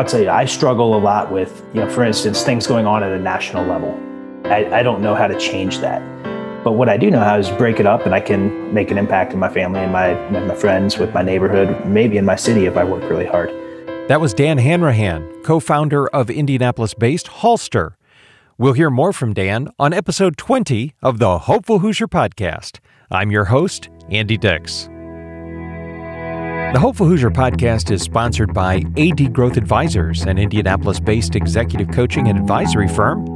I'll tell you, I struggle a lot with, for instance, things going on at a national level. I don't know how to change that. But what I do know how is break it up, and I can make an impact in my family and my friends, with my neighborhood, maybe in my city if I work really hard. That was Dan Hanrahan, co-founder of Indianapolis-based Haulstr. We'll hear more from Dan on episode 20 of the Hopeful Hoosier podcast. I'm your host, Andy Dix. The Hopeful Hoosier podcast is sponsored by AD Growth Advisors, an Indianapolis-based executive coaching and advisory firm.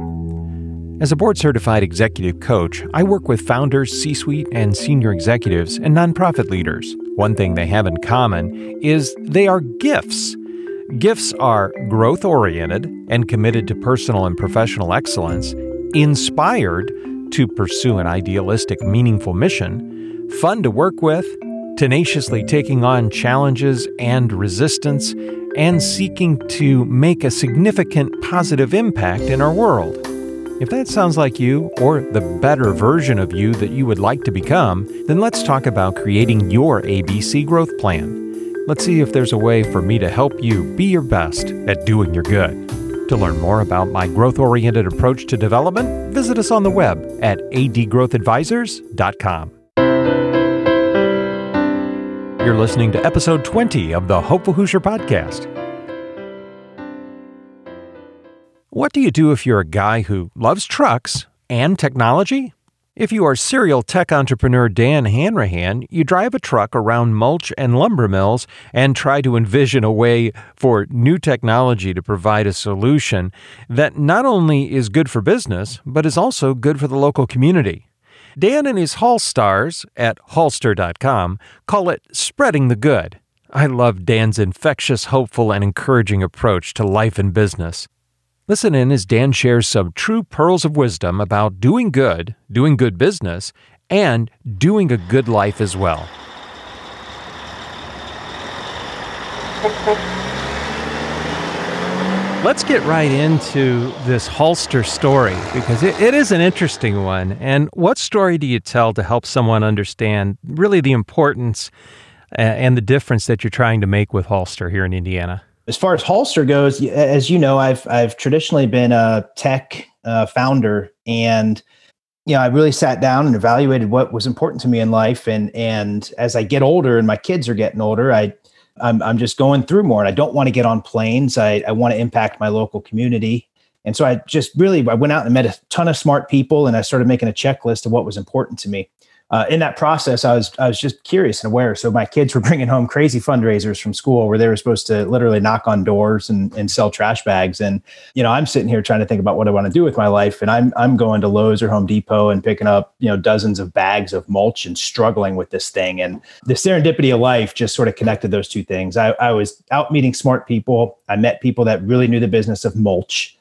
As a board-certified executive coach, I work with founders, C-suite, and senior executives, and nonprofit leaders. One thing they have in common is they are gifts. Gifts are growth-oriented and committed to personal and professional excellence, inspired to pursue an idealistic, meaningful mission, fun to work with, tenaciously taking on challenges and resistance, and seeking to make a significant positive impact in our world. If that sounds like you, or the better version of you that you would like to become, then let's talk about creating your ABC growth plan. Let's see if there's a way for me to help you be your best at doing your good. To learn more about my growth-oriented approach to development, visit us on the web at adgrowthadvisors.com. You're listening to episode 20 of the Hopeful Hoosier podcast. What do you do if you're a guy who loves trucks and technology? If you are serial tech entrepreneur Dan Hanrahan, you drive a truck around mulch and lumber mills and try to envision a way for new technology to provide a solution that not only is good for business, but is also good for the local community. Dan and his Haulstrs at Haulstr.com call it spreading the good. I love Dan's infectious, hopeful, and encouraging approach to life and business. Listen in as Dan shares some true pearls of wisdom about doing good business, and doing a good life as well. Let's get right into this Haulstr story, because it is an interesting one. And what story do you tell to help someone understand really the importance and the difference that you're trying to make with Haulstr here in Indiana? As far as Haulstr goes, as you know, I've traditionally been a tech founder, and I really sat down and evaluated what was important to me in life. And as I get older and my kids are getting older, I'm just going through more, and I don't want to get on planes. I want to impact my local community, and so I went out and met a ton of smart people, and I started making a checklist of what was important to me. In that process, I was just curious and aware. So my kids were bringing home crazy fundraisers from school where they were supposed to literally knock on doors and sell trash bags. And, I'm sitting here trying to think about what I want to do with my life. And I'm going to Lowe's or Home Depot and picking up, dozens of bags of mulch and struggling with this thing. And the serendipity of life just sort of connected those two things. I was out meeting smart people. I met people that really knew the business of mulch,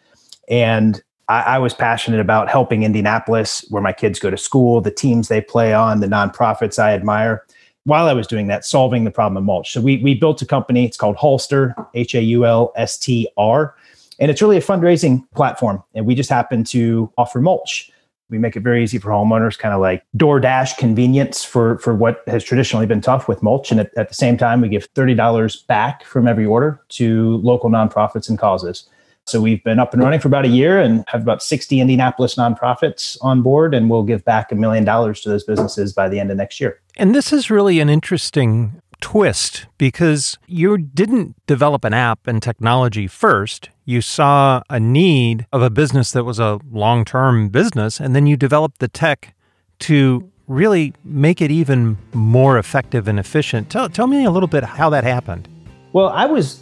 and I was passionate about helping Indianapolis, where my kids go to school, the teams they play on, the nonprofits I admire. While I was doing that, solving the problem of mulch. So we built a company. It's called Haulstr, Haulstr. And it's really a fundraising platform. And we just happen to offer mulch. We make it very easy for homeowners, kind of like DoorDash convenience for what has traditionally been tough with mulch. And at the same time, we give $30 back from every order to local nonprofits and causes. So we've been up and running for about a year and have about 60 Indianapolis nonprofits on board, and we'll give back $1 million to those businesses by the end of next year. And this is really an interesting twist, because you didn't develop an app and technology first. You saw a need of a business that was a long-term business, and then you developed the tech to really make it even more effective and efficient. Tell me a little bit how that happened. Well, I was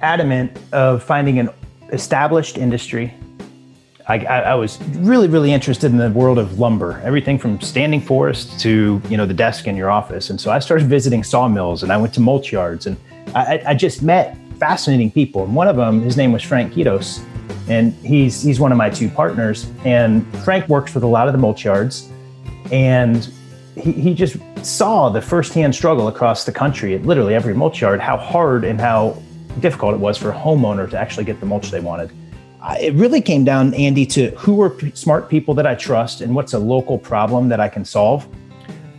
adamant of finding an established industry. I was really, really interested in the world of lumber, everything from standing forest to, the desk in your office. And so I started visiting sawmills, and I went to mulch yards, and I just met fascinating people. And one of them, his name was Frank Kidos, and he's one of my two partners. And Frank works with a lot of the mulch yards, and he just saw the firsthand struggle across the country at literally every mulch yard, how hard and how difficult it was for a homeowner to actually get the mulch they wanted. It really came down, Andy, to who are smart people that I trust, and what's a local problem that I can solve.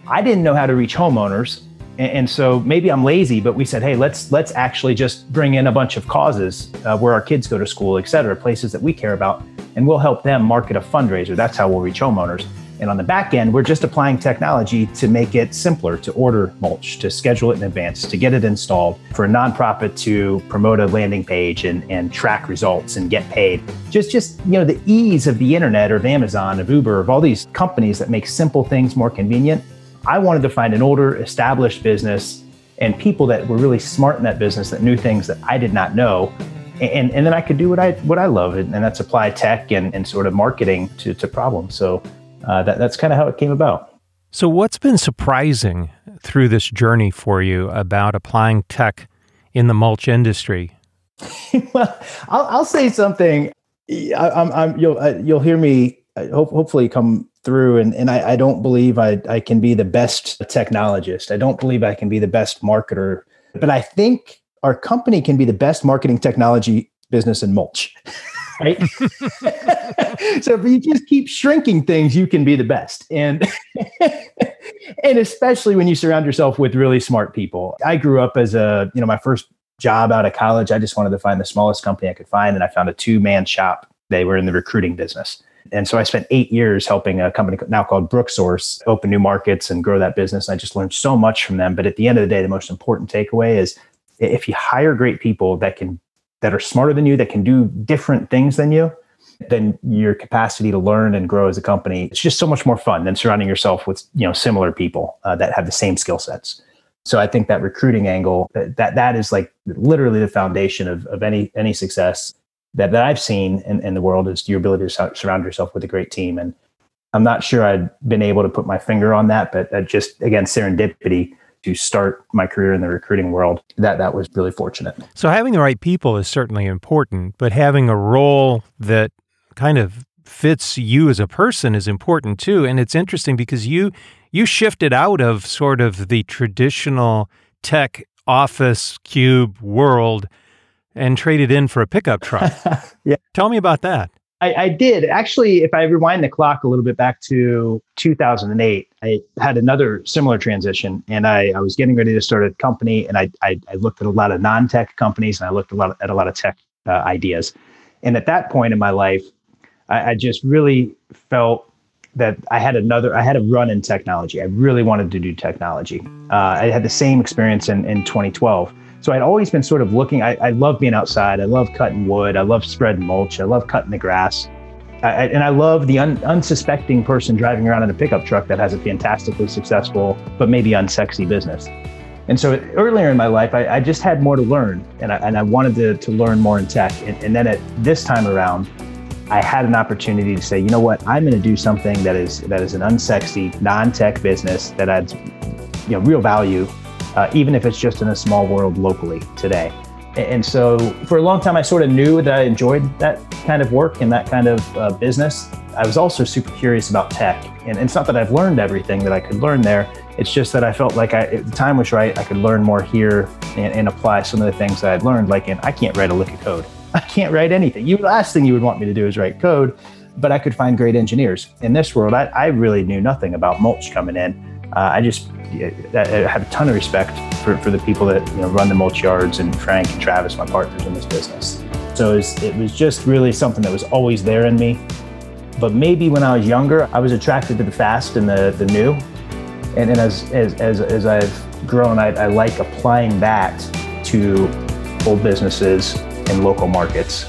I didn't know how to reach homeowners. And so maybe I'm lazy, but we said, hey, let's actually just bring in a bunch of causes where our kids go to school, et cetera, places that we care about, and we'll help them market a fundraiser. That's how we'll reach homeowners. And on the back end, we're just applying technology to make it simpler to order mulch, to schedule it in advance, to get it installed, for a nonprofit to promote a landing page and track results and get paid. Just you know, the ease of the internet or of Amazon, of Uber, of all these companies that make simple things more convenient. I wanted to find an older, established business and people that were really smart in that business, that knew things that I did not know. And then I could do what I love, and that's apply tech and sort of marketing to problems. So that's kind of how it came about. So what's been surprising through this journey for you about applying tech in the mulch industry? Well, I'll say something. You'll hear me hopefully come through, and I don't believe I can be the best technologist. I don't believe I can be the best marketer, but I think our company can be the best marketing technology business in mulch, right? So if you just keep shrinking things, you can be the best. And and especially when you surround yourself with really smart people. I grew up as my first job out of college, I just wanted to find the smallest company I could find. And I found a 2-man shop. They were in the recruiting business. And so I spent 8 years helping a company now called Brooksource open new markets and grow that business. And I just learned so much from them. But at the end of the day, the most important takeaway is if you hire great people that are smarter than you, that can do different things than you, then your capacity to learn and grow as a company, it's just so much more fun than surrounding yourself with similar people that have the same skill sets. So I think that recruiting angle, that is like literally the foundation of any success that I've seen in the world, is your ability to surround yourself with a great team. And I'm not sure I'd been able to put my finger on that, but just, again, serendipity to start my career in the recruiting world, that was really fortunate. So having the right people is certainly important, but having a role that kind of fits you as a person is important too. And it's interesting because you shifted out of sort of the traditional tech office cube world and traded in for a pickup truck. Yeah. Tell me about that. I did. Actually, if I rewind the clock a little bit back to 2008, I had another similar transition, and I was getting ready to start a company, and I looked at a lot of non-tech companies, and I looked at a lot of tech ideas. And at that point in my life, I just really felt that I had a run in technology. I really wanted to do technology. I had the same experience in 2012. So I'd always been sort of looking, I love being outside. I love cutting wood. I love spreading mulch. I love cutting the grass. And I love the unsuspecting person driving around in a pickup truck that has a fantastically successful, but maybe unsexy business. And so earlier in my life, I just had more to learn, and I wanted to learn more in tech. And then at this time around, I had an opportunity to say, you know what, I'm going to do something that is an unsexy, non-tech business that adds real value, even if it's just in a small world locally today. And so for a long time, I sort of knew that I enjoyed that kind of work and that kind of business. I was also super curious about tech. And it's not that I've learned everything that I could learn there. It's just that I felt like the time was right. I could learn more here and apply some of the things that I'd learned. Like, I can't write a lick of code. I can't write anything. The last thing you would want me to do is write code, but I could find great engineers. In this world, I really knew nothing about mulch coming in. I have a ton of respect for the people that run the mulch yards, and Frank and Travis, my partners in this business. So it was just really something that was always there in me. But maybe when I was younger, I was attracted to the fast and the new. And then as I've grown, I like applying that to old businesses and local markets.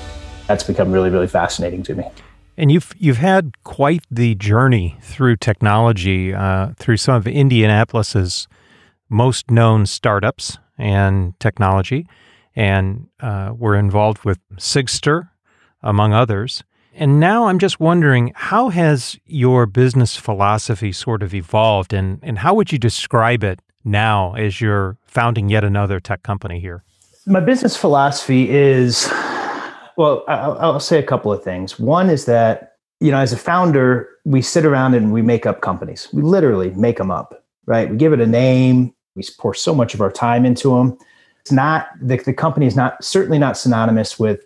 That's become really, really fascinating to me. And you've had quite the journey through technology, through some of Indianapolis's most known startups and technology, and were involved with Sigstr, among others. And now I'm just wondering, how has your business philosophy sort of evolved, and how would you describe it now as you're founding yet another tech company here? My business philosophy is... Well, I'll say a couple of things. One is that, as a founder, we sit around and we make up companies. We literally make them up, right? We give it a name. We pour so much of our time into them. It's not, the company is not, certainly not synonymous with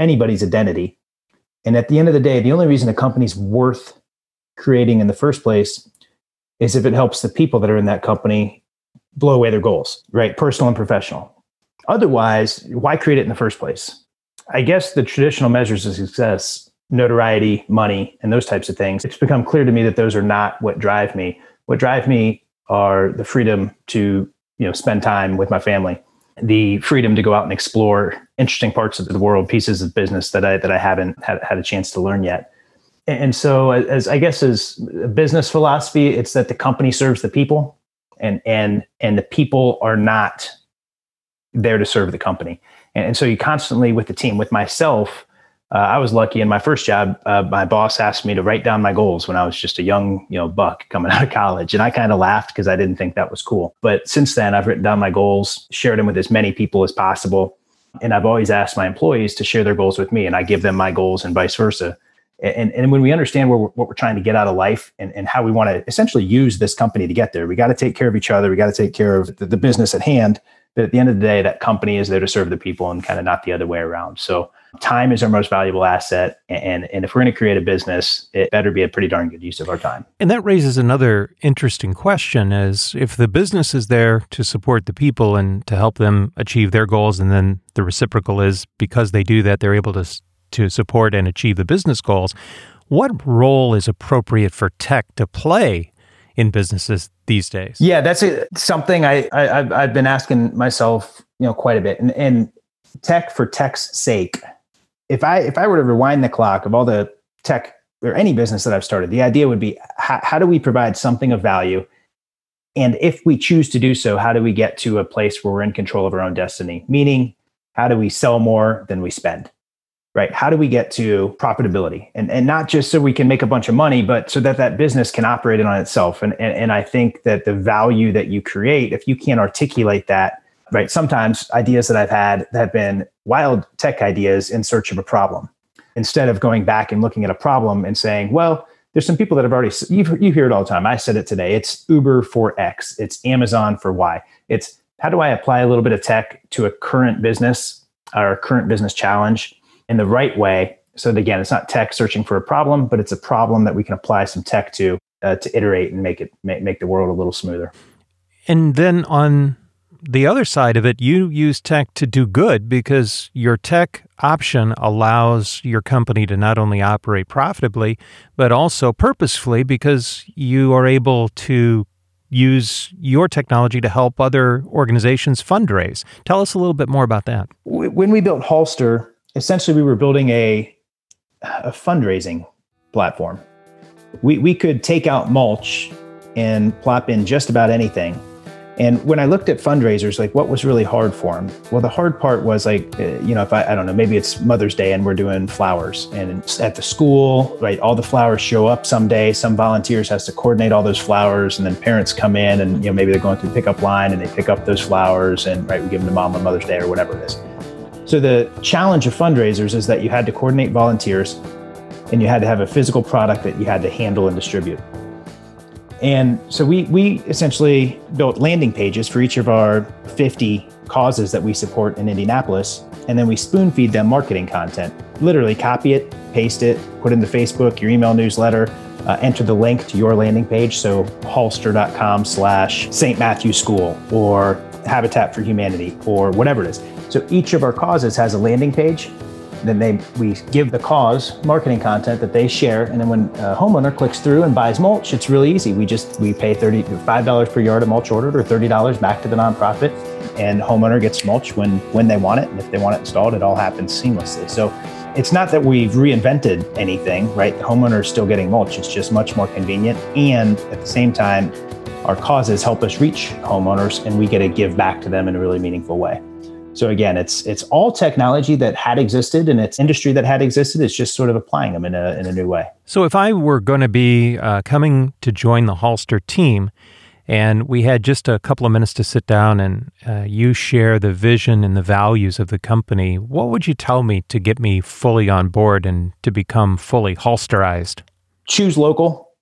anybody's identity. And at the end of the day, the only reason a company's worth creating in the first place is if it helps the people that are in that company blow away their goals, right? Personal and professional. Otherwise, why create it in the first place? I guess the traditional measures of success, notoriety, money, and those types of things, it's become clear to me that those are not what drive me. What drive me are the freedom to, you know, spend time with my family, the freedom to go out and explore interesting parts of the world, pieces of business that I haven't had a chance to learn yet. And so as a business philosophy, it's that the company serves the people and the people are not there to serve the company. And so you constantly with the team, with myself, I was lucky in my first job, my boss asked me to write down my goals when I was just a young, buck coming out of college. And I kind of laughed because I didn't think that was cool. But since then, I've written down my goals, shared them with as many people as possible. And I've always asked my employees to share their goals with me, and I give them my goals and vice versa. And when we understand what we're trying to get out of life and how we want to essentially use this company to get there, we got to take care of each other. We got to take care of the business at hand. But at the end of the day, that company is there to serve the people and kind of not the other way around. So time is our most valuable asset. And if we're going to create a business, it better be a pretty darn good use of our time. And that raises another interesting question is if the business is there to support the people and to help them achieve their goals, and then the reciprocal is because they do that, they're able to support and achieve the business goals, what role is appropriate for tech to play in businesses these days? Yeah, that's something I've been asking myself, quite a bit. And tech for tech's sake, if I were to rewind the clock of all the tech or any business that I've started, the idea would be how do we provide something of value? And if we choose to do so, how do we get to a place where we're in control of our own destiny? Meaning, how do we sell more than we spend? Right? How do we get to profitability? And not just so we can make a bunch of money, but so that business can operate it on itself. And I think that the value that you create, if you can't articulate that, right? Sometimes ideas that I've had have been wild tech ideas in search of a problem. Instead of going back and looking at a problem and saying, well, there's some people that have already, you hear it all the time. I said it today. It's Uber for X. It's Amazon for Y. It's how do I apply a little bit of tech to a current business or a current business challenge in the right way. So that, again, it's not tech searching for a problem, but it's a problem that we can apply some tech to iterate and make the world a little smoother. And then on the other side of it, you use tech to do good because your tech option allows your company to not only operate profitably, but also purposefully because you are able to use your technology to help other organizations fundraise. Tell us a little bit more about that. When we built Haulstr, essentially, we were building a fundraising platform. We could take out mulch and plop in just about anything. And when I looked at fundraisers, like what was really hard for them? Well, the hard part was like, if I don't know, maybe it's Mother's Day and we're doing flowers and at the school, right? All the flowers show up someday. Some volunteers has to coordinate all those flowers, and then parents come in and maybe they're going through pickup line and they pick up those flowers and right, we give them to mom on Mother's Day or whatever it is. So the challenge of fundraisers is that you had to coordinate volunteers and you had to have a physical product that you had to handle and distribute. And so we essentially built landing pages for each of our 50 causes that we support in Indianapolis. And then we spoon feed them marketing content, literally copy it, paste it, put into Facebook, your email newsletter, enter the link to your landing page. So Haulstr.com/St. Matthew School or Habitat for Humanity or whatever it is. So each of our causes has a landing page. Then we give the cause marketing content that they share. And then when a homeowner clicks through and buys mulch, it's really easy. We pay $5 per yard of mulch ordered or $30 back to the nonprofit, and homeowner gets mulch when they want it. And if they want it installed, it all happens seamlessly. So it's not that we've reinvented anything, right? The homeowner is still getting mulch. It's just much more convenient. And at the same time, our causes help us reach homeowners and we get to give back to them in a really meaningful way. So again, it's all technology that had existed and it's industry that had existed. It's just sort of applying them in a new way. So if I were going to be coming to join the Haulstr team and we had just a couple of minutes to sit down and you share the vision and the values of the company, what would you tell me to get me fully on board and to become fully Haulstrized? Choose local.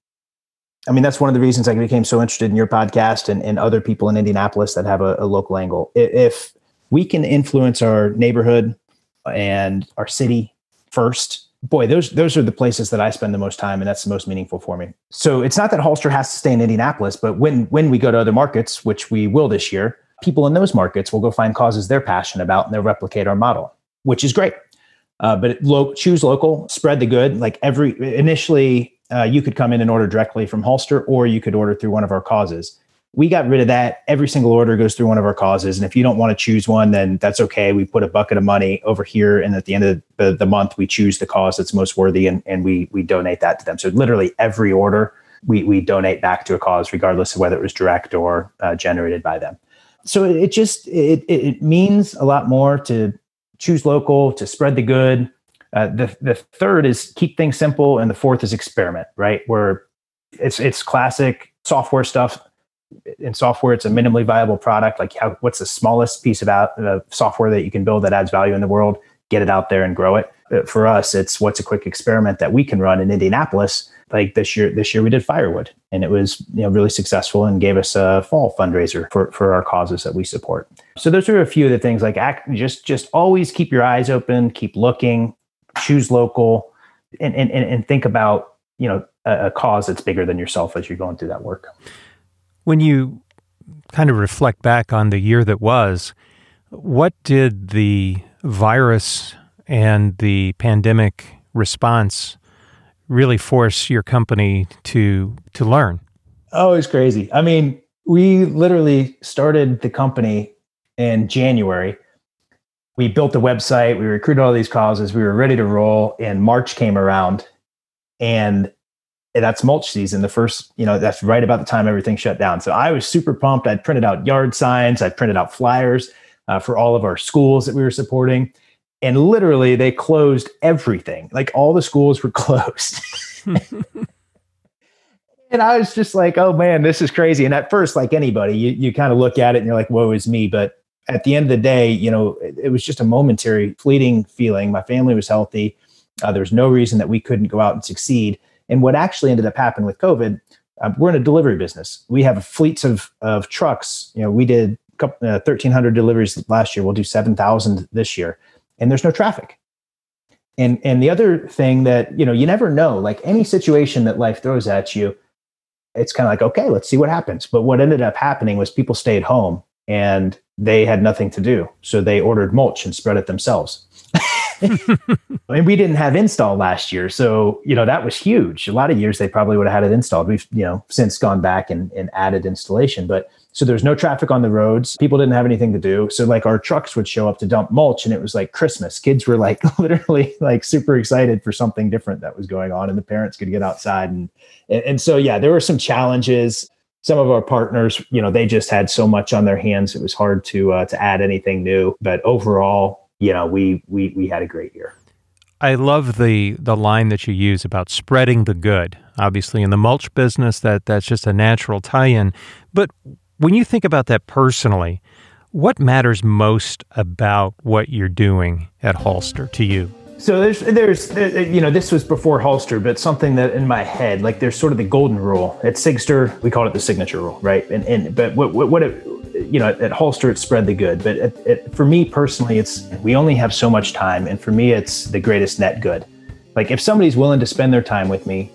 I mean, that's one of the reasons I became so interested in your podcast and other people in Indianapolis that have a local angle. If we can influence our neighborhood and our city first, boy, those are the places that I spend the most time, and that's the most meaningful for me. So it's not that Haulstr has to stay in Indianapolis, but when we go to other markets, which we will this year, people in those markets will go find causes they're passionate about, and they'll replicate our model, which is great. But choose local, spread the good. Like you could come in and order directly from Haulstr, or you could order through one of our causes. We got rid of that. Every single order goes through one of our causes. And if you don't want to choose one, then that's okay. We put a bucket of money over here. And at the end of the month, we choose the cause that's most worthy, and we donate that to them. So literally every order, we donate back to a cause, regardless of whether it was direct or generated by them. So it means a lot more to choose local, to spread the good. The third is keep things simple. And the fourth is experiment, right? Where it's classic software stuff. In software, it's a minimally viable product. Like what's the smallest piece of software that you can build that adds value in the world, get it out there and grow it. For us, it's what's a quick experiment that we can run in Indianapolis. Like this year we did firewood, and it was really successful and gave us a fall fundraiser for our causes that we support. So those are a few of the things, like just always keep your eyes open, keep looking, choose local, and think about a cause that's bigger than yourself as you're going through that work. When you kind of reflect back on the year that was, what did the virus and the pandemic response really force your company to learn? Oh, it's crazy. I mean, we literally started the company in January. We built the website. We recruited all these causes. We were ready to roll. And March came around, and that's mulch season. The first, that's right about the time everything shut down. So I was super pumped. I'd printed out yard signs. I'd printed out flyers for all of our schools that we were supporting. And literally, they closed everything. Like, all the schools were closed. And I was just like, oh, man, this is crazy. And at first, like anybody, you kind of look at it and you're like, woe is me. But at the end of the day, it was just a momentary, fleeting feeling. My family was healthy. There's no reason that we couldn't go out and succeed. And what actually ended up happening with COVID, we're in a delivery business. We have fleets of trucks. We did 1,300 deliveries last year. We'll do 7,000 this year. And there's no traffic. And the other thing that, you never know, like any situation that life throws at you, it's kind of like, okay, let's see what happens. But what ended up happening was people stayed home and they had nothing to do. So they ordered mulch and spread it themselves. And we didn't have install last year. So, that was huge. A lot of years they probably would have had it installed. We've, since gone back and added installation. But so there's no traffic on the roads. People didn't have anything to do. So like our trucks would show up to dump mulch, and it was like Christmas. Kids were like literally like super excited for something different that was going on, and the parents could get outside. And so, yeah, there were some challenges. Some of our partners, they just had so much on their hands. It was hard to add anything new. But overall, we had a great year. I love the line that you use about spreading the good. Obviously, in the mulch business, that's just a natural tie-in. But when you think about that personally, what matters most about what you're doing at Haulstr to you? So there's this was before Haulstr, but something that in my head, like there's sort of the golden rule. At Sigstr, we call it the signature rule, right? But what it, at Haulstr, it's spread the good. But for me personally, it's we only have so much time. And for me, it's the greatest net good. Like if somebody's willing to spend their time with me,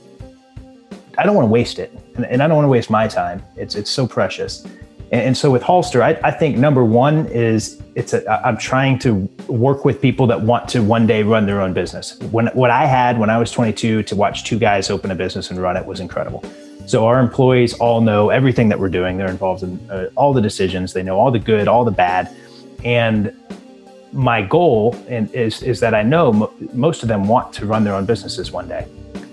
I don't want to waste it. And I don't want to waste my time. It's so precious. And so with Haulstr, I think number one is I'm trying to work with people that want to one day run their own business. What I had when I was 22 to watch two guys open a business and run it was incredible. So our employees all know everything that we're doing. They're involved in all the decisions. They know all the good, all the bad. And my goal is that I know most of them want to run their own businesses one day.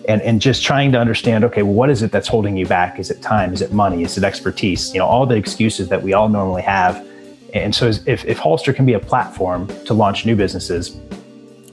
And just trying to understand, okay, well, what is it that's holding you back? Is it time? Is it money? Is it expertise? All the excuses that we all normally have. And so if Haulstr can be a platform to launch new businesses,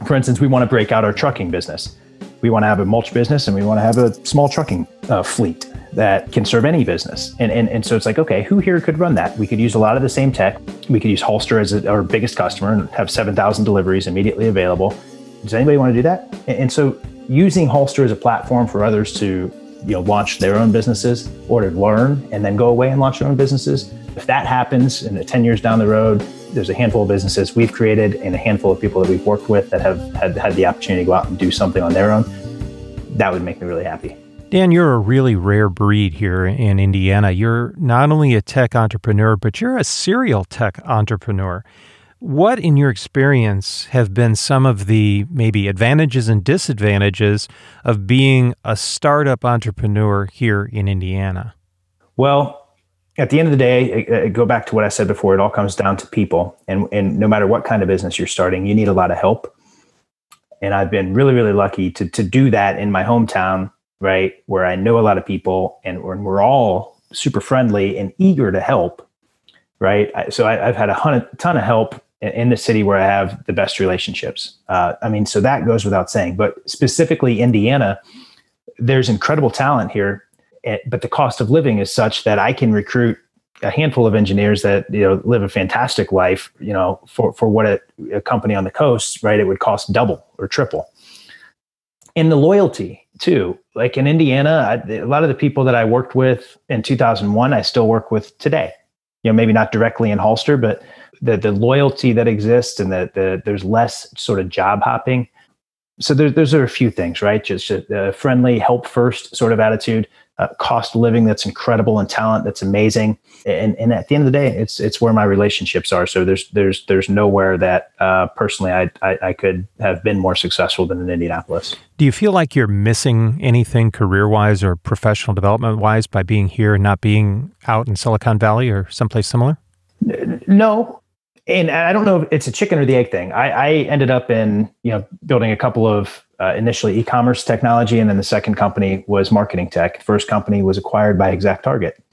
for instance, we want to break out our trucking business. We want to have a mulch business, and we want to have a small trucking fleet that can serve any business. And so it's like, okay, who here could run that? We could use a lot of the same tech. We could use Haulstr as our biggest customer and have 7,000 deliveries immediately available. Does anybody want to do that? And so using Haulstr as a platform for others to launch their own businesses, or to learn and then go away and launch their own businesses. If that happens in 10 years down the road, There's a handful of businesses we've created and a handful of people that we've worked with that have had the opportunity to go out and do something on their own. That would make me really happy. Dan, you're a really rare breed here in Indiana. You're not only a tech entrepreneur, but you're a serial tech entrepreneur. What, in your experience, have been some of the maybe advantages and disadvantages of being a startup entrepreneur here in Indiana? Well, at the end of the day, I go back to what I said before, it all comes down to people. And no matter what kind of business you're starting, you need a lot of help. And I've been really, really lucky to do that in my hometown, right, where I know a lot of people and we're all super friendly and eager to help, right? So I've had a ton of help in the city where I have the best relationships. So that goes without saying. But specifically Indiana, there's incredible talent here. But the cost of living is such that I can recruit a handful of engineers that, you know, live a fantastic life, you know, for what a company on the coast, right, it would cost double or triple. And the loyalty too, like in Indiana, a lot of the people that I worked with in 2001, I still work with today, you know, maybe not directly in Haulstr, but the loyalty that exists and that there's less sort of job hopping. So those are a few things, right? Just a friendly, help first sort of attitude, cost of living that's incredible and talent that's amazing. And at the end of the day, it's where my relationships are. So there's nowhere that personally I could have been more successful than in Indianapolis. Do you feel like you're missing anything career-wise or professional development-wise by being here and not being out in Silicon Valley or someplace similar? No. And I don't know if it's a chicken or the egg thing. I ended up in, you know, building a couple of initially e-commerce technology. And then the second company was marketing tech. First company was acquired by Exact Target.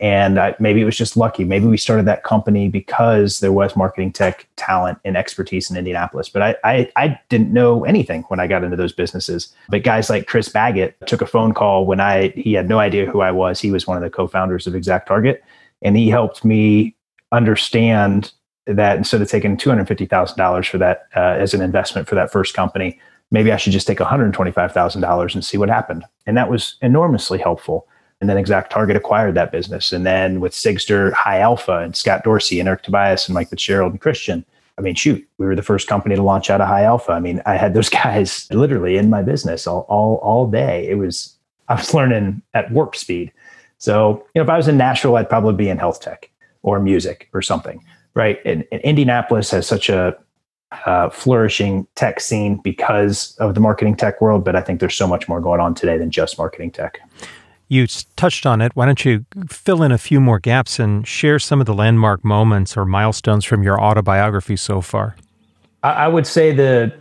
And maybe it was just lucky. Maybe we started that company because there was marketing tech talent and expertise in Indianapolis. But I didn't know anything when I got into those businesses. But guys like Chris Baggett took a phone call when he had no idea who I was. He was one of the co-founders of Exact Target. And he helped me understand that instead of taking $250,000 for that as an investment for that first company, maybe I should just take $125,000 and see what happened. And that was enormously helpful. And then Exact Target acquired that business. And then with Sigstr, High Alpha, and Scott Dorsey, and Eric Tobias, and Mike Fitzgerald, and Christian, I mean, shoot, we were the first company to launch out of High Alpha. I mean, I had those guys literally in my business all day. I was learning at warp speed. So, you know, if I was in Nashville, I'd probably be in health tech or music or something. Right. And Indianapolis has such a flourishing tech scene because of the marketing tech world. But I think there's so much more going on today than just marketing tech. You touched on it. Why don't you fill in a few more gaps and share some of the landmark moments or milestones from your autobiography so far? I would say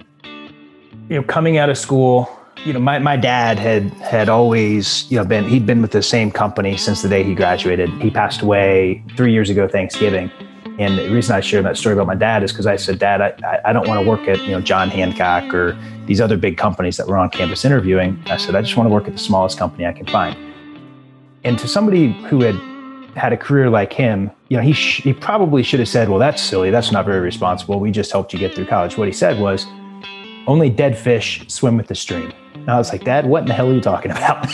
coming out of school, you know, my dad had always, you know, he'd been with the same company since the day he graduated. He passed away 3 years ago, Thanksgiving. And the reason I shared that story about my dad is because I said, Dad, I don't want to work at, you know, John Hancock or these other big companies that were on campus interviewing. I said, I just want to work at the smallest company I can find. And to somebody who had had a career like him, you know, he probably should have said, well, that's silly. That's not very responsible. We just helped you get through college. What he said was, only dead fish swim with the stream. And I was like, Dad, what in the hell are you talking about?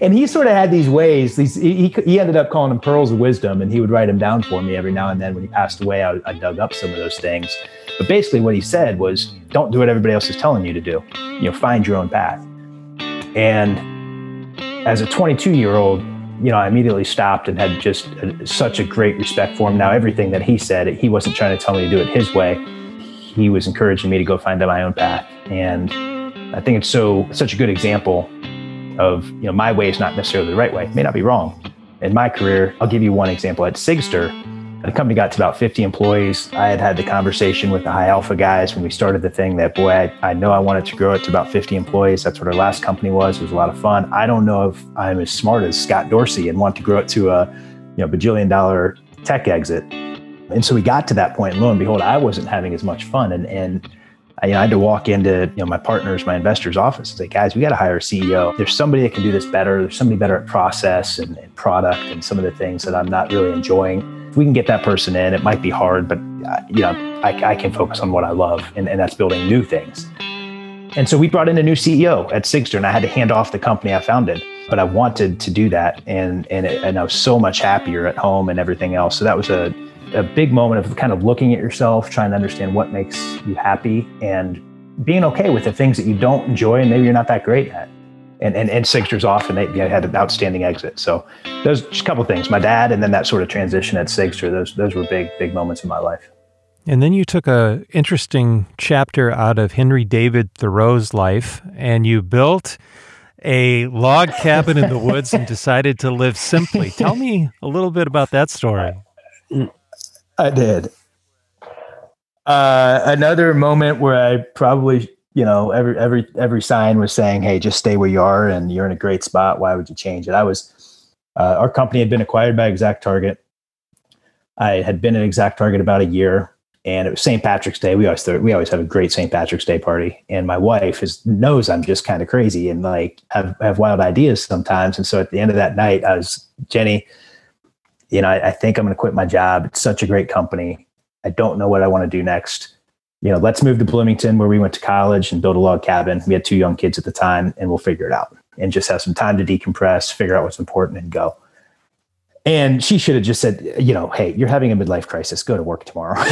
And he sort of had these ways. He ended up calling them pearls of wisdom, and he would write them down for me every now and then. When he passed away, I dug up some of those things. But basically what he said was, don't do what everybody else is telling you to do. You know, find your own path. And as a 22-year-old, you know, I immediately stopped and had just such a great respect for him. Now, everything that he said, he wasn't trying to tell me to do it his way. He was encouraging me to go find my own path. And I think it's such a good example of, you know, my way is not necessarily the right way. It may not be wrong. In my career, I'll give you one example. At Sigstr, the company got to about 50 employees. I had the conversation with the High Alpha guys when we started the thing that, boy, I know I wanted to grow it to about 50 employees. That's what our last company was. It was a lot of fun. I don't know if I'm as smart as Scott Dorsey and want to grow it to a, you know, $1 billion tech exit. And so we got to that point, and lo and behold, I wasn't having as much fun. And I had to walk into, you know, my partners, my investors' office and say, guys, we got to hire a CEO. There's somebody that can do this better. There's somebody better at process and product and some of the things that I'm not really enjoying. If we can get that person in, it might be hard, but, you know, I can focus on what I love, and that's building new things. And so we brought in a new CEO at Sigstr, and I had to hand off the company I founded, but I wanted to do that. And I was so much happier at home and everything else. So that was a big moment of kind of looking at yourself, trying to understand what makes you happy and being okay with the things that you don't enjoy and maybe you're not that great at. And Sigstr's off, and they had an outstanding exit. So those just a couple of things, my dad, and then that sort of transition at Sigstr. Those were big moments in my life. And then you took an interesting chapter out of Henry David Thoreau's life, and you built a log cabin in the woods and decided to live simply. Tell me a little bit about that story. I did. Another moment where I probably, you know, every sign was saying, hey, just stay where you are and you're in a great spot. Why would you change it? I was, our company had been acquired by Exact Target. I had been at Exact Target about a year, and it was St. Patrick's Day. We always have a great St. Patrick's Day party. And my wife knows I'm just kind of crazy and like have wild ideas sometimes. And so at the end of that night, I was, Jenny, you know, I think I'm going to quit my job. It's such a great company. I don't know what I want to do next. You know, let's move to Bloomington where we went to college and build a log cabin. We had two young kids at the time, and we'll figure it out and just have some time to decompress, figure out what's important and go. And she should have just said, you know, hey, you're having a midlife crisis. Go to work tomorrow.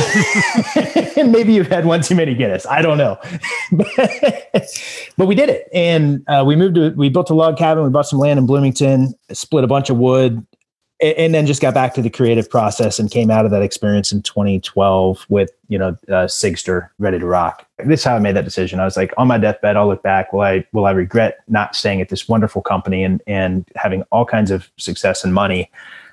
And maybe you've had one too many Guinness. I don't know. But we did it. And we built a log cabin. We bought some land in Bloomington, split a bunch of wood, and then just got back to the creative process and came out of that experience in 2012 with, you know, Sigstr ready to rock. This is how I made that decision. I was like, on my deathbed, I'll look back. Will I regret not staying at this wonderful company and having all kinds of success and money?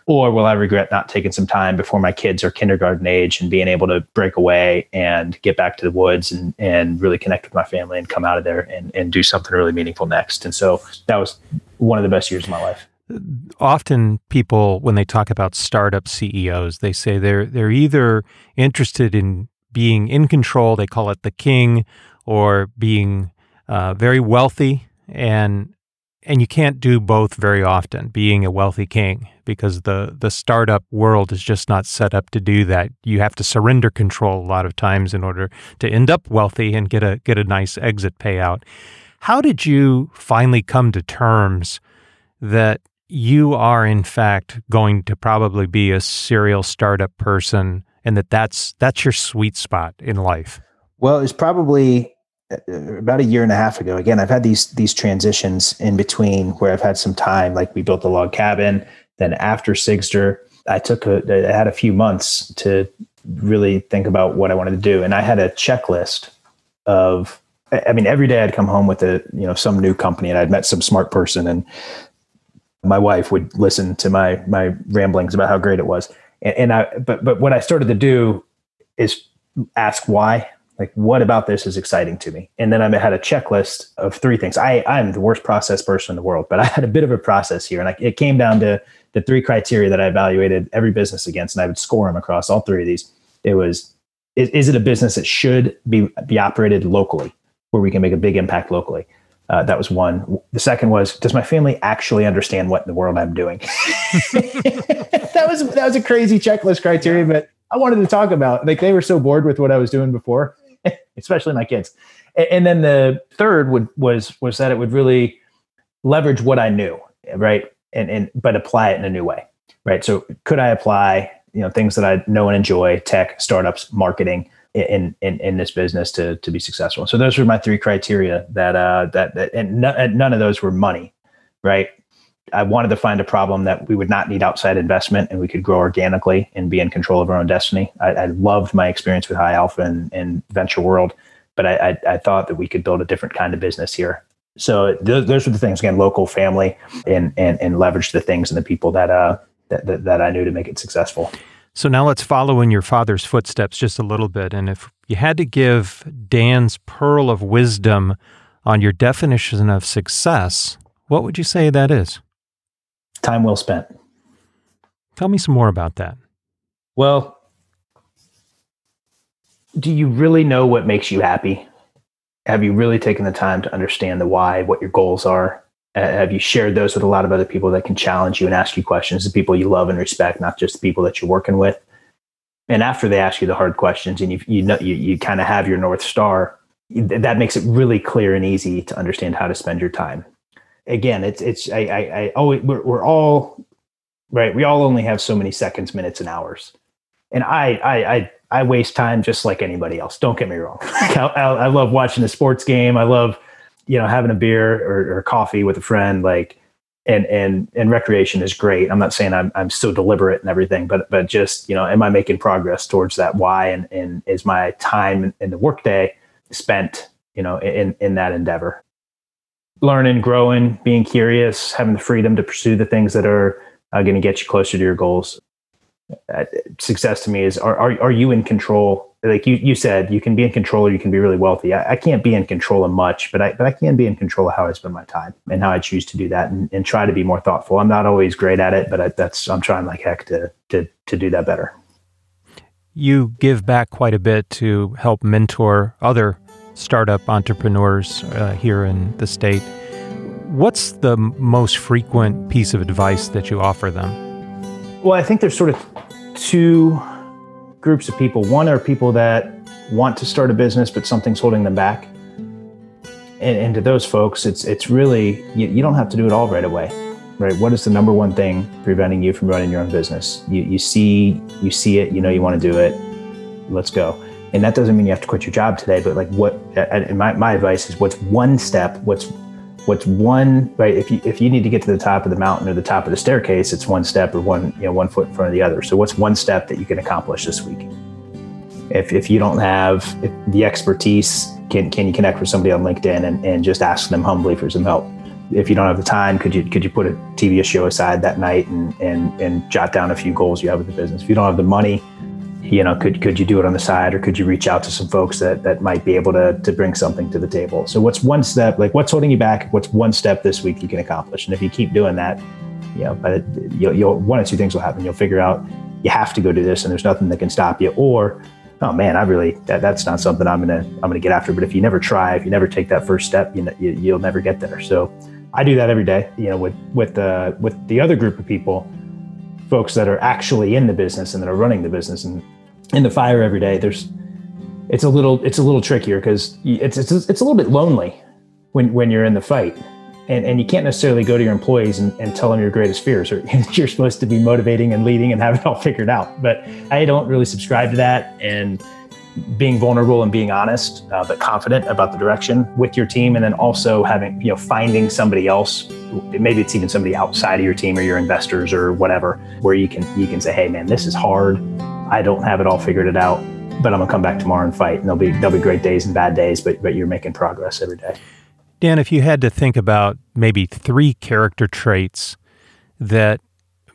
Or will I regret not taking some time before my kids are kindergarten age and being able to break away and get back to the woods and really connect with my family and come out of there and do something really meaningful next? And so that was one of the best years of my life. Often people, when they talk about startup CEOs, they say they're either interested in being in control, they call it the king, or being very wealthy, and you can't do both very often, being a wealthy king, because the startup world is just not set up to do that. You have to surrender control a lot of times in order to end up wealthy and get a nice exit payout. How did you finally come to terms that you are, in fact, going to probably be a serial startup person and that's your sweet spot in life? Well, it's probably about a year and a half ago. Again, I've had these transitions in between where I've had some time, like we built the log cabin. Then after Sigstr, I had a few months to really think about what I wanted to do. And I had a checklist of, I mean, every day I'd come home with some new company and I'd met some smart person, and my wife would listen to my ramblings about how great it was. But what I started to do is ask why, like, what about this is exciting to me? And then I had a checklist of three things. I'm the worst process person in the world, but I had a bit of a process here, and it came down to the three criteria that I evaluated every business against. And I would score them across all three of these. It was, is it a business that should be operated locally where we can make a big impact locally? That was one. The second was, does my family actually understand what in the world I'm doing? That was a crazy checklist criteria, but I wanted to talk about, like, they were so bored with what I was doing before, especially my kids. And then the third was that it would really leverage what I knew, right? But apply it in a new way, right? So could I apply, you know, things that I know and enjoy, tech, startups, marketing, in this business to be successful. So those were my three criteria and none of those were money, right? I wanted to find a problem that we would not need outside investment and we could grow organically and be in control of our own destiny. I loved my experience with High Alpha and Venture World, but I thought that we could build a different kind of business here. So those were the things, again, local, family, and leverage the things and the people that I knew to make it successful. So now let's follow in your father's footsteps just a little bit. And if you had to give Dan's pearl of wisdom on your definition of success, what would you say that is? Time well spent. Tell me some more about that. Well, do you really know what makes you happy? Have you really taken the time to understand the why, what your goals are? Have you shared those with a lot of other people that can challenge you and ask you questions, the people you love and respect, not just the people that you're working with? And after they ask you the hard questions and you kind of have your North Star, that makes it really clear and easy to understand how to spend your time. Again, we're all right. We all only have so many seconds, minutes, and hours. And I waste time just like anybody else. Don't get me wrong. I love watching a sports game. I love, having a beer or coffee with a friend, and recreation is great. I'm not saying I'm so deliberate and everything, but just, am I making progress towards that why? And is my time in the workday spent, in that endeavor? Learning, growing, being curious, having the freedom to pursue the things that are going to get you closer to your goals. Success to me is, are you in control? Like you said, you can be in control or you can be really wealthy. I can't be in control of much, but I can be in control of how I spend my time and how I choose to do that and try to be more thoughtful. I'm not always great at it, but I'm trying like heck to do that better. You give back quite a bit to help mentor other startup entrepreneurs here in the state. What's the most frequent piece of advice that you offer them? Well, I think there's sort of two groups of people. One are people that want to start a business, but something's holding them back. And to those folks, it's really, you don't have to do it all right away, right? What is the number one thing preventing you from running your own business? You see it, you want to do it, let's go. And that doesn't mean you have to quit your job today, but my advice is what's one step, what's one, right? If you need to get to the top of the mountain or the top of the staircase, it's one step or one foot in front of the other. So what's one step that you can accomplish this week? If you don't have the expertise, can you connect with somebody on LinkedIn and just ask them humbly for some help? If you don't have the time, could you put a TV show aside that night and jot down a few goals you have with the business? If you don't have the money, could you do it on the side, or could you reach out to some folks that might be able to bring something to the table? So what's one step, what's holding you back? What's one step this week you can accomplish? And if you keep doing that, one of two things will happen. You'll figure out you have to go do this and there's nothing that can stop you, or, oh man, that's not something I'm going to get after. But if you never try, if you never take that first step, you'll never get there. So I do that every day, with the other group of people, folks that are actually in the business and that are running the business and in the fire every day. It's a little trickier because it's a little bit lonely when you're in the fight, and you can't necessarily go to your employees and tell them your greatest fears, or you're supposed to be motivating and leading and have it all figured out. But I don't really subscribe to that, and being vulnerable and being honest, but confident about the direction with your team. And then also having, finding somebody else, maybe it's even somebody outside of your team or your investors or whatever, where you can say, hey man, this is hard. I don't have it all figured out, but I'm gonna come back tomorrow and fight. And there'll be great days and bad days, but you're making progress every day. Dan, if you had to think about maybe three character traits that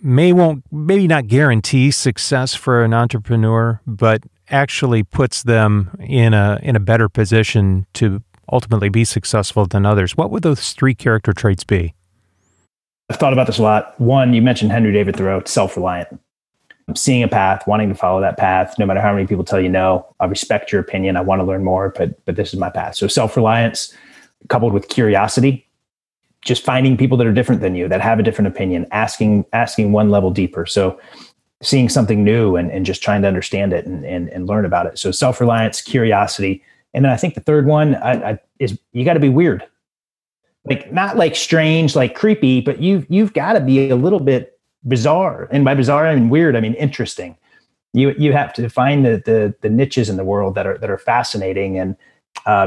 maybe not guarantee success for an entrepreneur, but actually puts them in a better position to ultimately be successful than others, what would those three character traits be? I've thought about this a lot. One, you mentioned Henry David Thoreau, self-reliant. Seeing a path, wanting to follow that path, no matter how many people tell you no. I respect your opinion. I want to learn more, but this is my path. So self-reliance coupled with curiosity, just finding people that are different than you, that have a different opinion, asking one level deeper. So seeing something new and just trying to understand it and learn about it. So self-reliance, curiosity. And then I think the third one is you got to be weird. Not strange, creepy, but you've got to be a little bit bizarre. And by bizarre, I mean weird, I mean interesting. You have to find the niches in the world that are fascinating and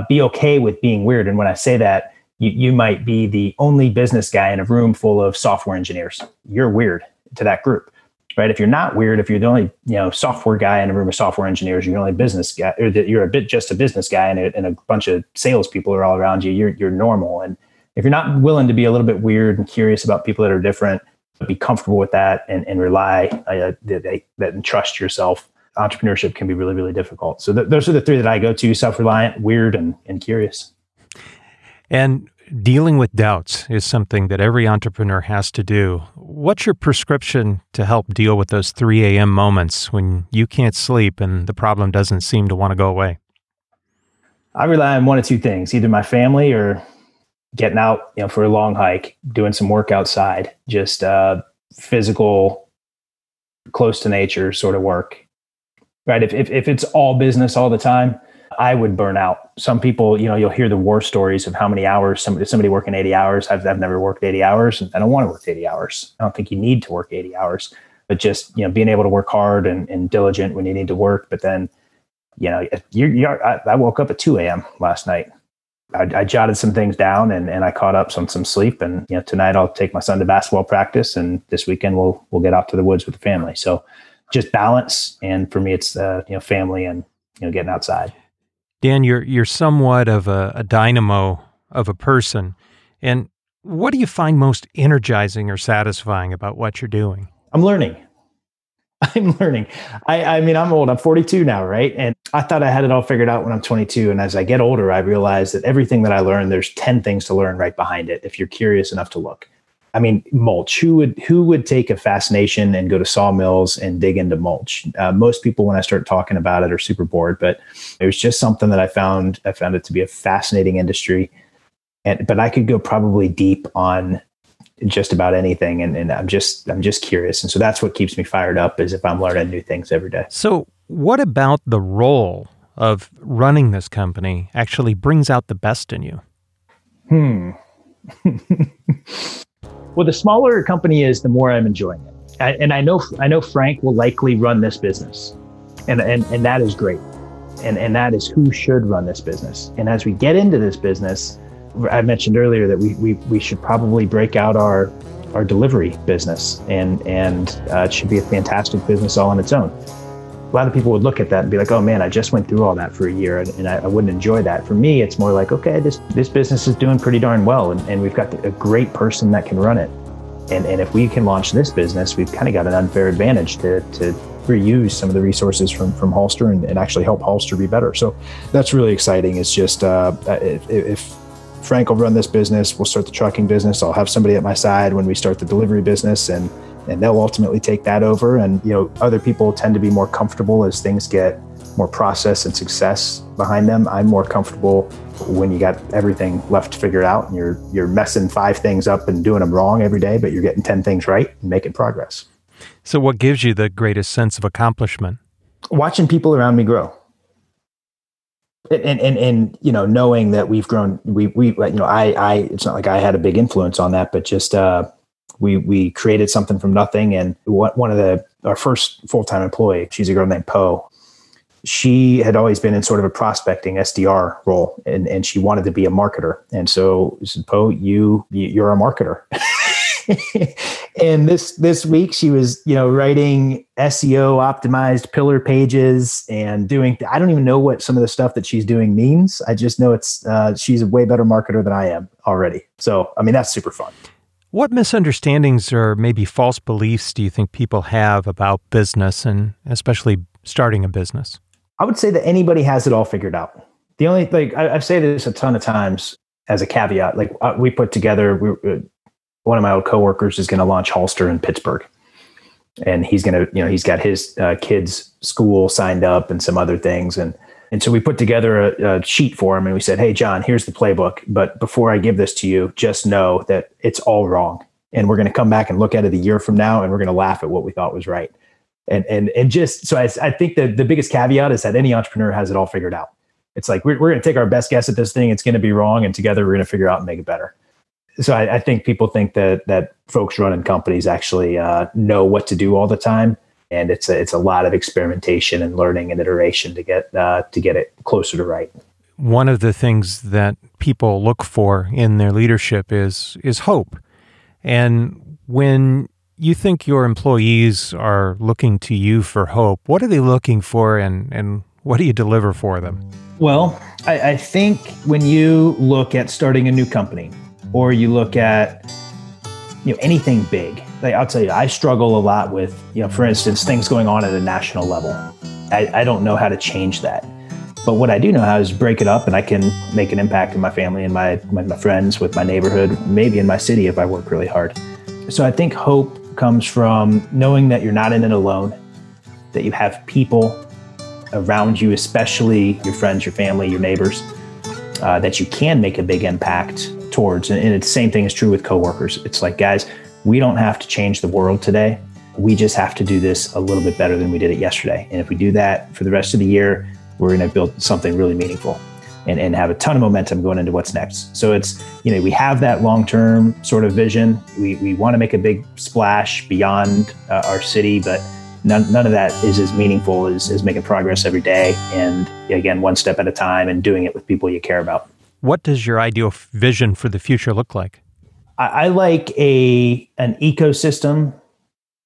be okay with being weird. And when I say that, you might be the only business guy in a room full of software engineers. You're weird to that group. Right? If you're not weird, if you're the only, software guy in a room of software engineers, you're the only business guy, or that you're just a business guy and a bunch of salespeople are all around you, you're normal. And if you're not willing to be a little bit weird and curious about people that are different, be comfortable with that and rely that and trust yourself, entrepreneurship can be really, really difficult. So those are the three that I go to: self-reliant, weird, and curious. And dealing with doubts is something that every entrepreneur has to do. What's your prescription to help deal with those 3 a.m. moments when you can't sleep and the problem doesn't seem to want to go away? I rely on one of two things, either my family or getting out, for a long hike, doing some work outside, just physical, close to nature sort of work, right? If it's all business all the time, I would burn out. Some people, you'll hear the war stories of how many hours, somebody working 80 hours. I've never worked 80 hours. And I don't want to work 80 hours. I don't think you need to work 80 hours. but just, you know, being able to work hard and diligent when you need to work. But then, you know, I woke up at 2 a.m. last night. I jotted some things down and I caught up on some sleep. And, you know, tonight I'll take my son to basketball practice, and this weekend we'll get out to the woods with the family. So just balance. And for me, it's, you know, family and, you know, getting outside. Dan, you're somewhat of a dynamo of a person. And what do you find most energizing or satisfying about what you're doing? I'm learning. I mean, I'm old. I'm 42 now, right? And I thought I had it all figured out when I'm 22. And as I get older, I realize that everything that I learn, there's 10 things to learn right behind it if you're curious enough to look. I mean, mulch. Who would take a fascination and go to sawmills and dig into mulch? Most people, when I start talking about it, are super bored. But it was just something that I found it to be a fascinating industry. But I could go probably deep on just about anything, and I'm just curious, and so that's what keeps me fired up, is if I'm learning new things every day. So, what about the role of running this company actually brings out the best in you? Well, the smaller a company is, the more I'm enjoying it, and I know Frank will likely run this business, and that is great, and that is who should run this business. And as we get into this business, I mentioned earlier that we should probably break out our delivery business, and it should be a fantastic business all on its own. A lot of people would look at that and be like, oh man, I just went through all that for a year and I wouldn't enjoy that. For me, it's more like, okay, this business is doing pretty darn well, and we've got a great person that can run it. And if we can launch this business, we've kind of got an unfair advantage to reuse some of the resources from Haulstr and actually help Haulstr be better. So that's really exciting. It's just, if Frank will run this business, we'll start the trucking business, I'll have somebody at my side when we start the delivery business, and they'll ultimately take that over. And, you know, other people tend to be more comfortable as things get more process and success behind them. I'm more comfortable when you got everything left figured out, and you're messing 5 things up and doing them wrong every day, but you're getting 10 things right and making progress. So what gives you the greatest sense of accomplishment? Watching people around me grow. And you know, knowing that we've grown, we you know, I it's not like I had a big influence on that, but just we created something from nothing. And one of our first full-time employee, she's a girl named Poe. She had always been in sort of a prospecting SDR role, and she wanted to be a marketer. And so I said, Poe, you're a marketer. And this week she was, you know, writing SEO optimized pillar pages and doing, I don't even know what some of the stuff that she's doing means. I just know it's, she's a way better marketer than I am already. So, I mean, that's super fun. What misunderstandings or maybe false beliefs do you think people have about business, and especially starting a business? I would say that anybody has it all figured out. The only thing, I've said this a ton of times as a caveat, like we put together, one of my old coworkers is going to launch Haulstr in Pittsburgh, and he's going to, you know, he's got his kids' school signed up and some other things. And so we put together a sheet for him, and we said, hey, John, here's the playbook. But before I give this to you, just know that it's all wrong. And we're going to come back and look at it a year from now, and we're going to laugh at what we thought was right. And just, so I think that the biggest caveat is that any entrepreneur has it all figured out. It's like, we're going to take our best guess at this thing. It's going to be wrong. And together we're going to figure out and make it better. So I think people think that folks running companies actually know what to do all the time, and it's a lot of experimentation and learning and iteration to get it closer to right. One of the things that people look for in their leadership is hope, and when you think your employees are looking to you for hope, what are they looking for, and what do you deliver for them? Well, I think when you look at starting a new company, or you look at, you know, anything big. Like, I'll tell you, I struggle a lot with, you know, for instance, things going on at a national level. I don't know how to change that. But what I do know how is break it up, and I can make an impact in my family and my friends, with my neighborhood, maybe in my city if I work really hard. So I think hope comes from knowing that you're not in it alone, that you have people around you, especially your friends, your family, your neighbors, that you can make a big impact towards. And it's the same thing is true with coworkers. It's like, guys, we don't have to change the world today. We just have to do this a little bit better than we did it yesterday. And if we do that for the rest of the year, we're going to build something really meaningful. and have a ton of momentum going into what's next. So it's, you know, we have that long-term sort of vision. We want to make a big splash beyond our city, but none of that is as meaningful as making progress every day. And again, one step at a time and doing it with people you care about. What does your ideal vision for the future look like? I like an ecosystem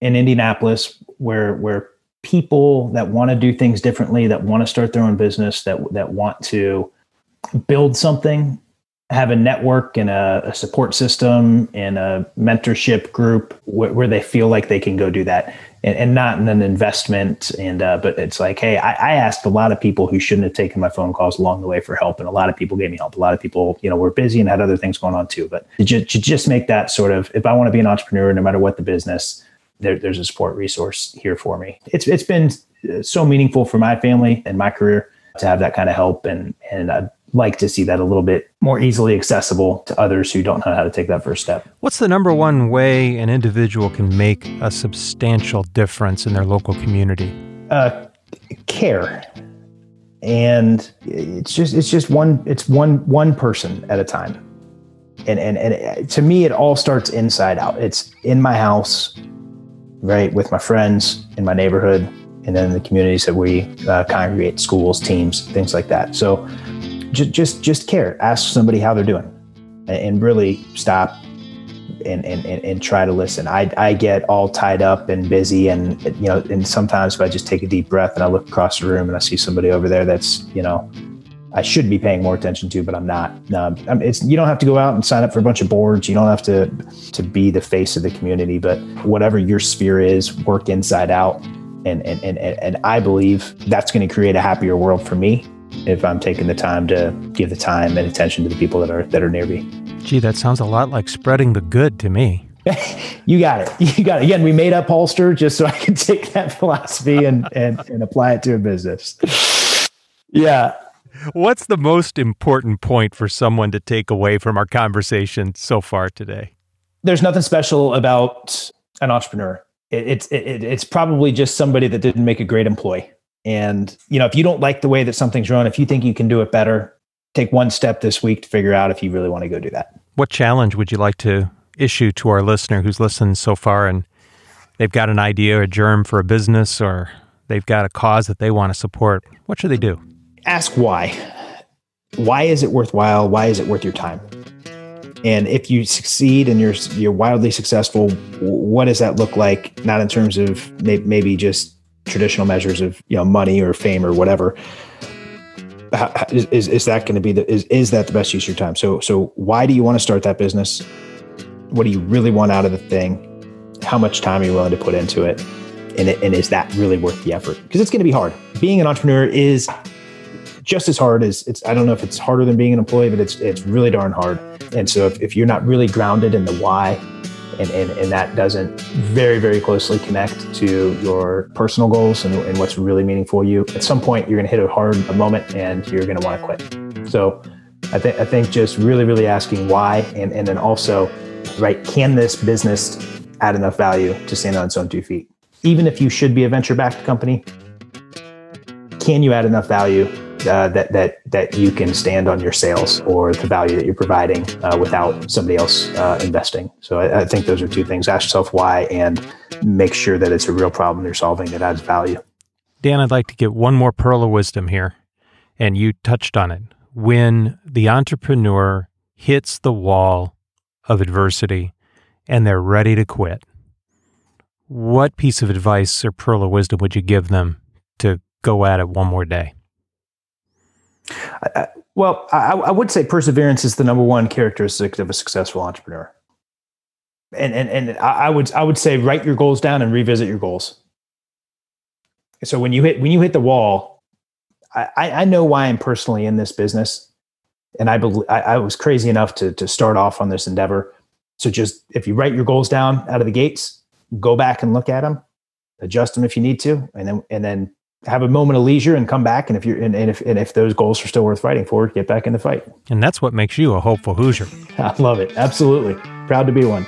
in Indianapolis where people that want to do things differently, that want to start their own business, that want to build something, have a network and a support system and a mentorship group where they feel like they can go do that, and not in an investment. And but it's like, hey, I asked a lot of people who shouldn't have taken my phone calls along the way for help, and a lot of people gave me help. A lot of people, you know, were busy and had other things going on too. But to just make that sort of, if I want to be an entrepreneur, no matter what the business, there's a support resource here for me. It's been so meaningful for my family and my career to have that kind of help, and I'd like to see that a little bit more easily accessible to others who don't know how to take that first step. What's the number one way an individual can make a substantial difference in their local community? Care. And it's just one person at a time. And to me, it all starts inside out. It's in my house, right, with my friends, in my neighborhood, and then the communities that we congregate, schools, teams, things like that. So just care. Ask somebody how they're doing, and really stop and try to listen. I get all tied up and busy, and, you know, and sometimes if I just take a deep breath and I look across the room and I see somebody over there that's, you know, I should be paying more attention to, but I'm not. No, you don't have to go out and sign up for a bunch of boards. You don't have to be the face of the community, but whatever your sphere is, work inside out. And I believe that's going to create a happier world for me if I'm taking the time to give the time and attention to the people that are near me. Gee, that sounds a lot like spreading the good to me. You got it. Again, we made up Haulstr just so I could take that philosophy and apply it to a business. Yeah. What's the most important point for someone to take away from our conversation so far today? There's nothing special about an entrepreneur. It's probably just somebody that didn't make a great employee. And, you know, if you don't like the way that something's run, if you think you can do it better, take one step this week to figure out if you really want to go do that. What challenge would you like to issue to our listener who's listened so far and they've got an idea or a germ for a business, or they've got a cause that they want to support? What should they do? Ask why. Why is it worthwhile? Why is it worth your time? And if you succeed and you're wildly successful, what does that look like? Not in terms of maybe just traditional measures of, you know, money or fame or whatever. Is that going to be is that the best use of your time? So why do you want to start that business? What do you really want out of the thing? How much time are you willing to put into it? And is that really worth the effort? Because it's going to be hard. Being an entrepreneur is just as hard as it's. I don't know if it's harder than being an employee, but it's really darn hard. And so if you're not really grounded in the why, and that doesn't very, very closely connect to your personal goals and what's really meaningful to you, at some point you're going to hit a hard moment and you're going to want to quit. So I think just really, really asking why, and then also, right, can this business add enough value to stand on its own two feet? Even if you should be a venture-backed company, can you add enough value that you can stand on your sales or the value that you're providing without somebody else investing? So I think those are two things. Ask yourself why, and make sure that it's a real problem you're solving that adds value. Dan, I'd like to get one more pearl of wisdom here, and you touched on it. When the entrepreneur hits the wall of adversity and they're ready to quit, what piece of advice or pearl of wisdom would you give them to go at it one more day? I would say perseverance is the number one characteristic of a successful entrepreneur. And I would say write your goals down and revisit your goals. So when you hit the wall, I know why I'm personally in this business, and I was crazy enough to start off on this endeavor. So just, if you write your goals down out of the gates, go back and look at them, adjust them if you need to, and then have a moment of leisure and come back. And if those goals are still worth fighting for, get back in the fight. And that's what makes you a hopeful Hoosier. I love it. Absolutely. Proud to be one.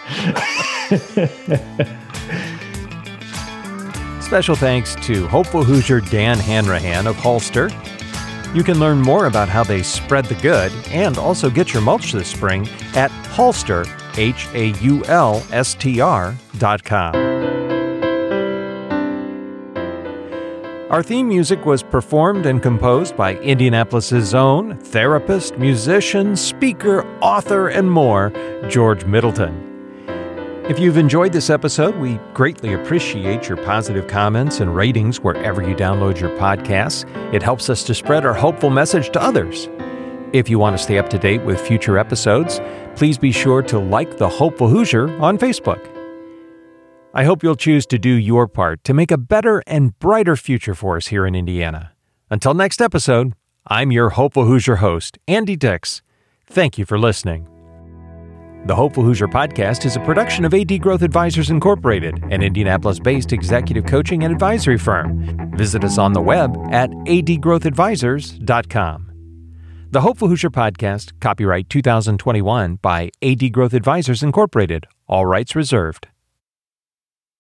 Special thanks to hopeful Hoosier Dan Hanrahan of Haulstr. You can learn more about how they spread the good and also get your mulch this spring at Haulstr, HAULSTR.com. Our theme music was performed and composed by Indianapolis's own therapist, musician, speaker, author, and more, George Middleton. If you've enjoyed this episode, we greatly appreciate your positive comments and ratings wherever you download your podcasts. It helps us to spread our hopeful message to others. If you want to stay up to date with future episodes, please be sure to like the Hopeful Hoosier on Facebook. I hope you'll choose to do your part to make a better and brighter future for us here in Indiana. Until next episode, I'm your Hopeful Hoosier host, Andy Dix. Thank you for listening. The Hopeful Hoosier podcast is a production of AD Growth Advisors Incorporated, an Indianapolis-based executive coaching and advisory firm. Visit us on the web at adgrowthadvisors.com. The Hopeful Hoosier podcast, copyright 2021 by AD Growth Advisors Incorporated, all rights reserved.